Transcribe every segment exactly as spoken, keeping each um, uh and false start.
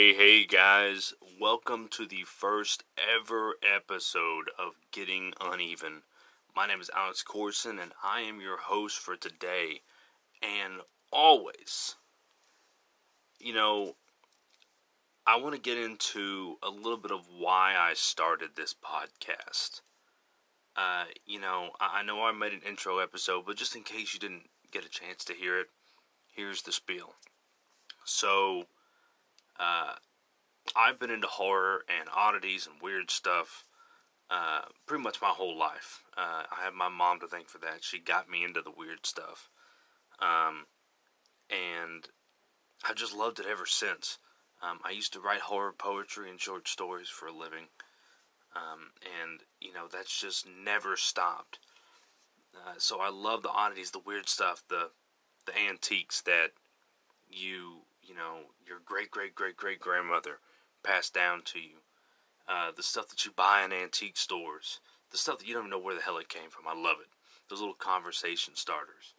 Hey, hey guys, welcome to the first ever episode of Getting Uneven. My name is Alex Corson and I am your host for today and always. You know, I want to get into a little bit of why I started this podcast. Uh, you know, I know I made an intro episode, but just in case you didn't get a chance to hear it, here's the spiel. So, Uh, I've been into horror and oddities and weird stuff uh, pretty much my whole life. Uh, I have my mom to thank for that. She got me into the weird stuff. Um, and I've just loved it ever since. Um, I used to write horror poetry and short stories for a living. Um, and, you know, that's just never stopped. Uh, so I love the oddities, the weird stuff, the, the antiques that you... You know, your great-great-great-great-grandmother passed down to you. Uh, the stuff that you buy in antique stores. The stuff that you don't even know where the hell it came from. I love it. Those little conversation starters.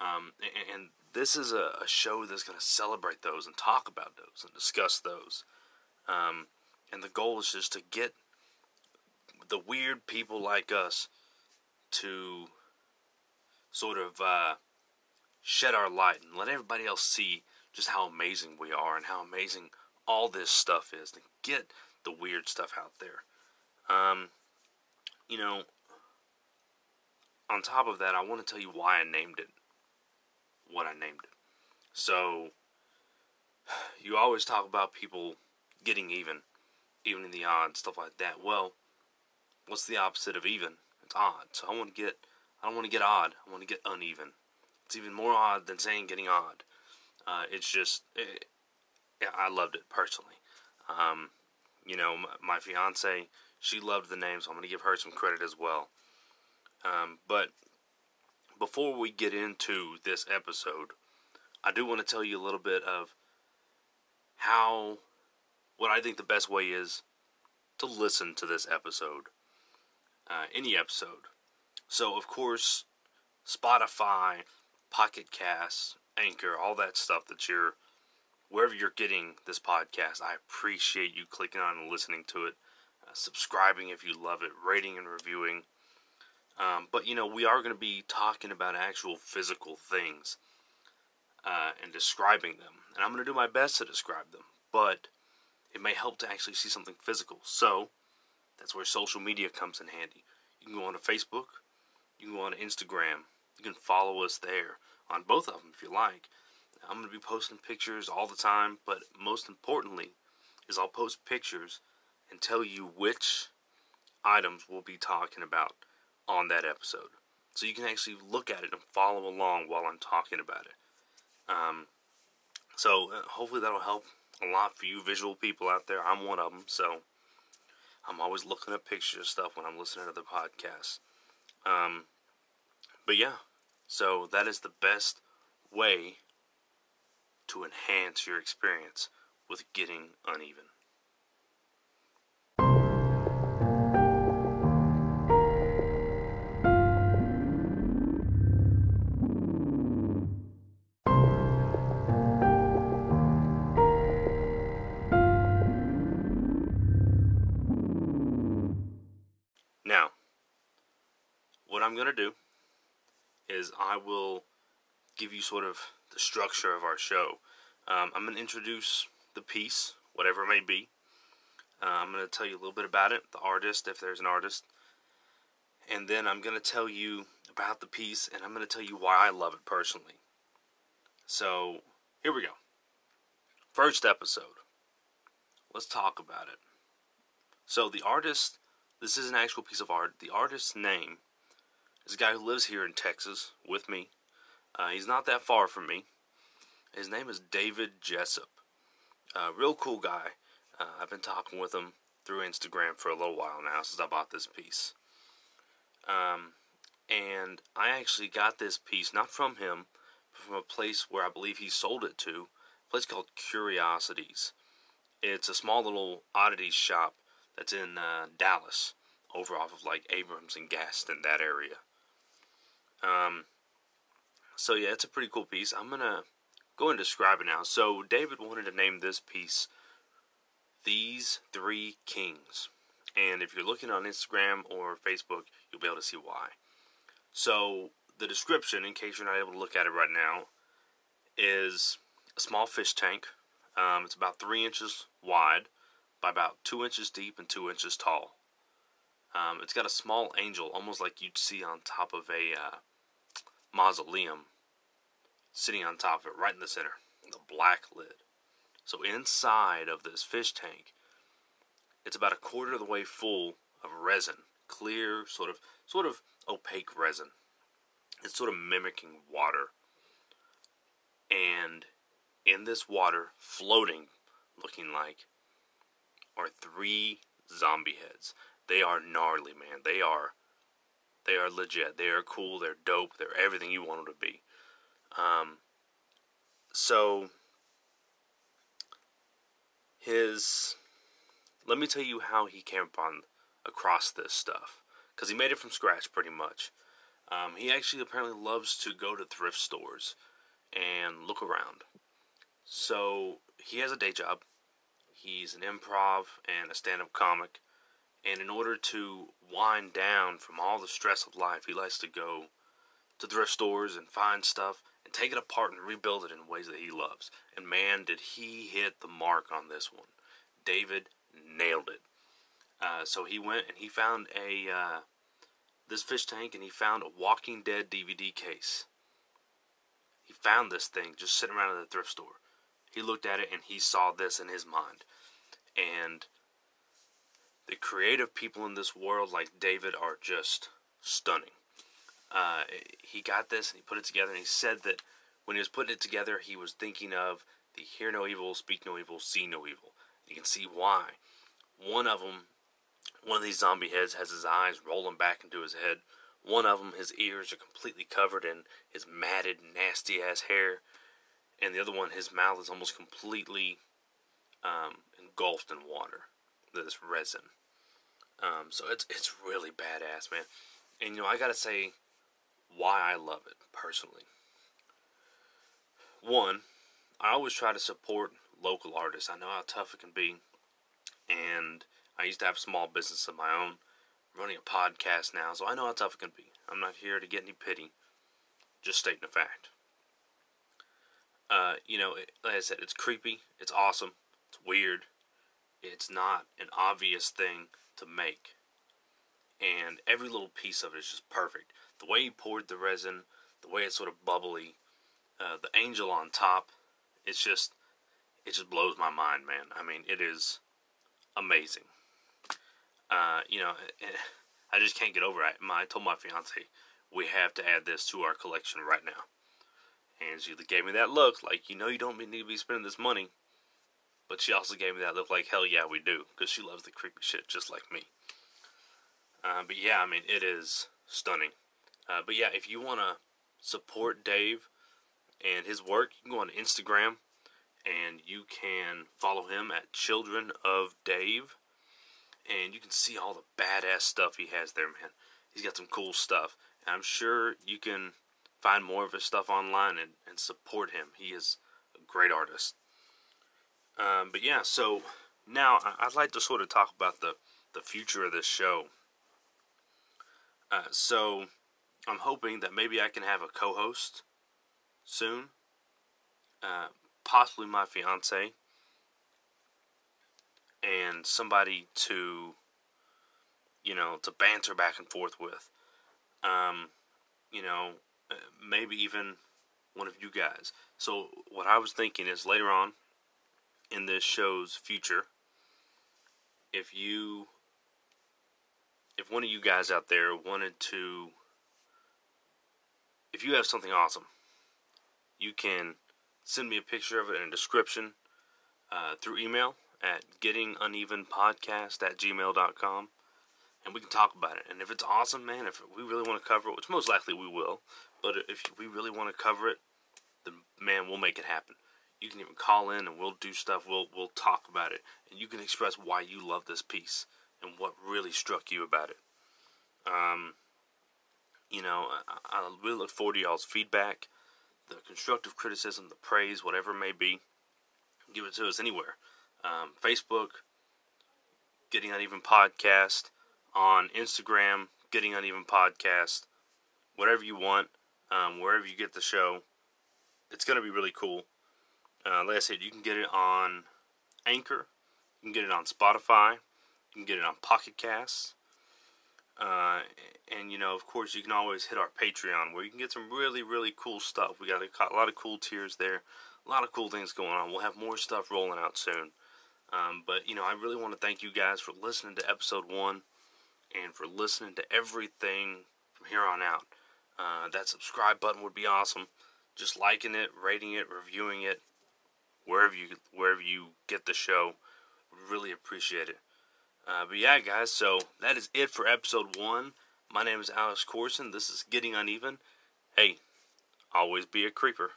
Um, and, and this is a, a show that's going to celebrate those and talk about those and discuss those. Um, and the goal is just to get the weird people like us to sort of uh, shed our light and let everybody else see just how amazing we are and how amazing all this stuff is. To get the weird stuff out there. Um, you know, on top of that, I want to tell you why I named it what I named it. So, you always talk about people getting even, even in the odd, stuff like that. Well, what's the opposite of even? It's odd. So I want to get, I don't want to get odd. I want to get uneven. It's even more odd than saying getting odd. Uh, it's just, it, yeah, I loved it personally. Um, you know, my, my fiance, she loved the name, so I'm going to give her some credit as well. Um, but before we get into this episode, I do want to tell you a little bit of how, what I think the best way is to listen to this episode, uh, any episode. So, of course, Spotify, Pocket Casts, Anchor, all that stuff that you're, wherever you're getting this podcast, I appreciate you clicking on and listening to it, uh, subscribing if you love it, rating and reviewing, um, but you know, we are going to be talking about actual physical things, uh, and describing them, and I'm going to do my best to describe them, but it may help to actually see something physical, so that's where social media comes in handy. You can go on to Facebook, you can go on to Instagram, you can follow us there, on both of them if you like. I'm going to be posting pictures all the time, but most importantly is I'll post pictures and tell you which items we'll be talking about on that episode. So you can actually look at it and follow along while I'm talking about it. Um, so hopefully that'll help a lot for you visual people out there. I'm one of them, so I'm always looking at pictures of stuff when I'm listening to the podcast. Um, but yeah. So that is the best way to enhance your experience with getting uneven. Now, what I'm going to do is I will give you sort of the structure of our show. Um, I'm going to introduce the piece, whatever it may be. Uh, I'm going to tell you a little bit about it, the artist, if there's an artist. And then I'm going to tell you about the piece, and I'm going to tell you why I love it personally. So, here we go. First episode. Let's talk about it. So, the artist, this is an actual piece of art. The artist's name is a guy who lives here in Texas with me. Uh, he's not that far from me. His name is David Jessup. Uh, real cool guy. Uh, I've been talking with him through Instagram for a little while now since I bought this piece. Um, and I actually got this piece, not from him, but from a place where I believe he sold it to, a place called Curiosities. It's a small little oddities shop that's in uh, Dallas, over off of like Abrams and Gaston, that area. Um, so yeah, it's a pretty cool piece. I'm going to go and describe it now. So David wanted to name this piece These Three Kings. And if you're looking on Instagram or Facebook, you'll be able to see why. So, the description, in case you're not able to look at it right now, is a small fish tank. Um, it's about three inches wide by about two inches deep and two inches tall. Um, it's got a small angel, almost like you'd see on top of a uh, mausoleum, sitting on top of it, right in the center, the black lid. So inside of this fish tank, it's about a quarter of the way full of resin, clear, sort of, sort of opaque resin. It's sort of mimicking water. And in this water, floating, looking like, are three zombie heads. They are gnarly, man. They are, they are legit. They are cool. They're dope. They're everything you want them to be. Um, so, his, let me tell you how he came upon, across this stuff. Because he made it from scratch, pretty much. Um, he actually apparently loves to go to thrift stores and look around. So, he has a day job. He's an improv and a stand-up comic. And in order to wind down from all the stress of life, he likes to go to thrift stores and find stuff and take it apart and rebuild it in ways that he loves. And man, did he hit the mark on this one. David nailed it. Uh, so he went and he found a uh, this fish tank, and he found a Walking Dead D V D case. He found this thing just sitting around at the thrift store. He looked at it and he saw this in his mind. And the creative people in this world, like David, are just stunning. Uh, he got this and he put it together, and he said that when he was putting it together, he was thinking of the hear no evil, speak no evil, see no evil. You can see why. One of them, one of these zombie heads has his eyes rolling back into his head. One of them, his ears are completely covered in his matted, nasty-ass hair. And the other one, his mouth is almost completely um, engulfed in water. This resin. Um, so it's it's really badass, man. And, you know, I gotta say why I love it, personally. One, I always try to support local artists. I know how tough it can be. And I used to have a small business of my own. I'm running a podcast now, so I know how tough it can be. I'm not here to get any pity. Just stating a fact. Uh, you know, it, like I said, it's creepy. It's awesome. It's weird. It's not an obvious thing to make. And every little piece of it is just perfect. The way he poured the resin, the way it's sort of bubbly, uh, the angel on top, it's just, it just blows my mind, man. I mean, it is amazing. Uh, you know, I just can't get over it. My, I told my fiance, we have to add this to our collection right now. And she gave me that look, like, you know you don't need to be spending this money. But she also gave me that look like, hell yeah, we do. Because she loves the creepy shit just like me. Uh, but yeah, I mean, it is stunning. Uh, but yeah, if you want to support Dave and his work, you can go on Instagram. And you can follow him at Children of Dave. And you can see all the badass stuff he has there, man. He's got some cool stuff. And I'm sure you can find more of his stuff online and, and support him. He is a great artist. Um, but yeah, so now I'd like to sort of talk about the, the future of this show. Uh, so I'm hoping that maybe I can have a co-host soon. Uh, possibly my fiance. And somebody to, you know, to banter back and forth with. Um, you know, maybe even one of you guys. So what I was thinking is later on, in this show's future, if you, if one of you guys out there wanted to, if you have something awesome, you can send me a picture of it and a description uh, through email at getting uneven podcast at gmail dot com, and we can talk about it. And if it's awesome, man, if we really want to cover it, which most likely we will, but if we really want to cover it, then, man, we'll make it happen. You can even call in and we'll do stuff. We'll we'll talk about it. And you can express why you love this piece and what really struck you about it. Um, you know, I, I really look forward to y'all's feedback, the constructive criticism, the praise, whatever it may be. Give it to us anywhere. Um, Facebook, Getting Uneven Podcast, on Instagram, Getting Uneven Podcast, whatever you want, um, wherever you get the show. It's going to be really cool. Uh, like I said, you can get it on Anchor, you can get it on Spotify, you can get it on Pocket Casts, uh, and, you know, of course, you can always hit our Patreon, where you can get some really, really cool stuff. We got a lot of cool tiers there, a lot of cool things going on. We'll have more stuff rolling out soon. Um, but, you know, I really want to thank you guys for listening to episode one and for listening to everything from here on out. Uh, that subscribe button would be awesome. Just liking it, rating it, reviewing it, wherever you wherever you get the show. Really appreciate it. Uh, but yeah, guys, so that is it for episode one. My name is Alex Corson. This is Getting Uneven. Hey, always be a creeper.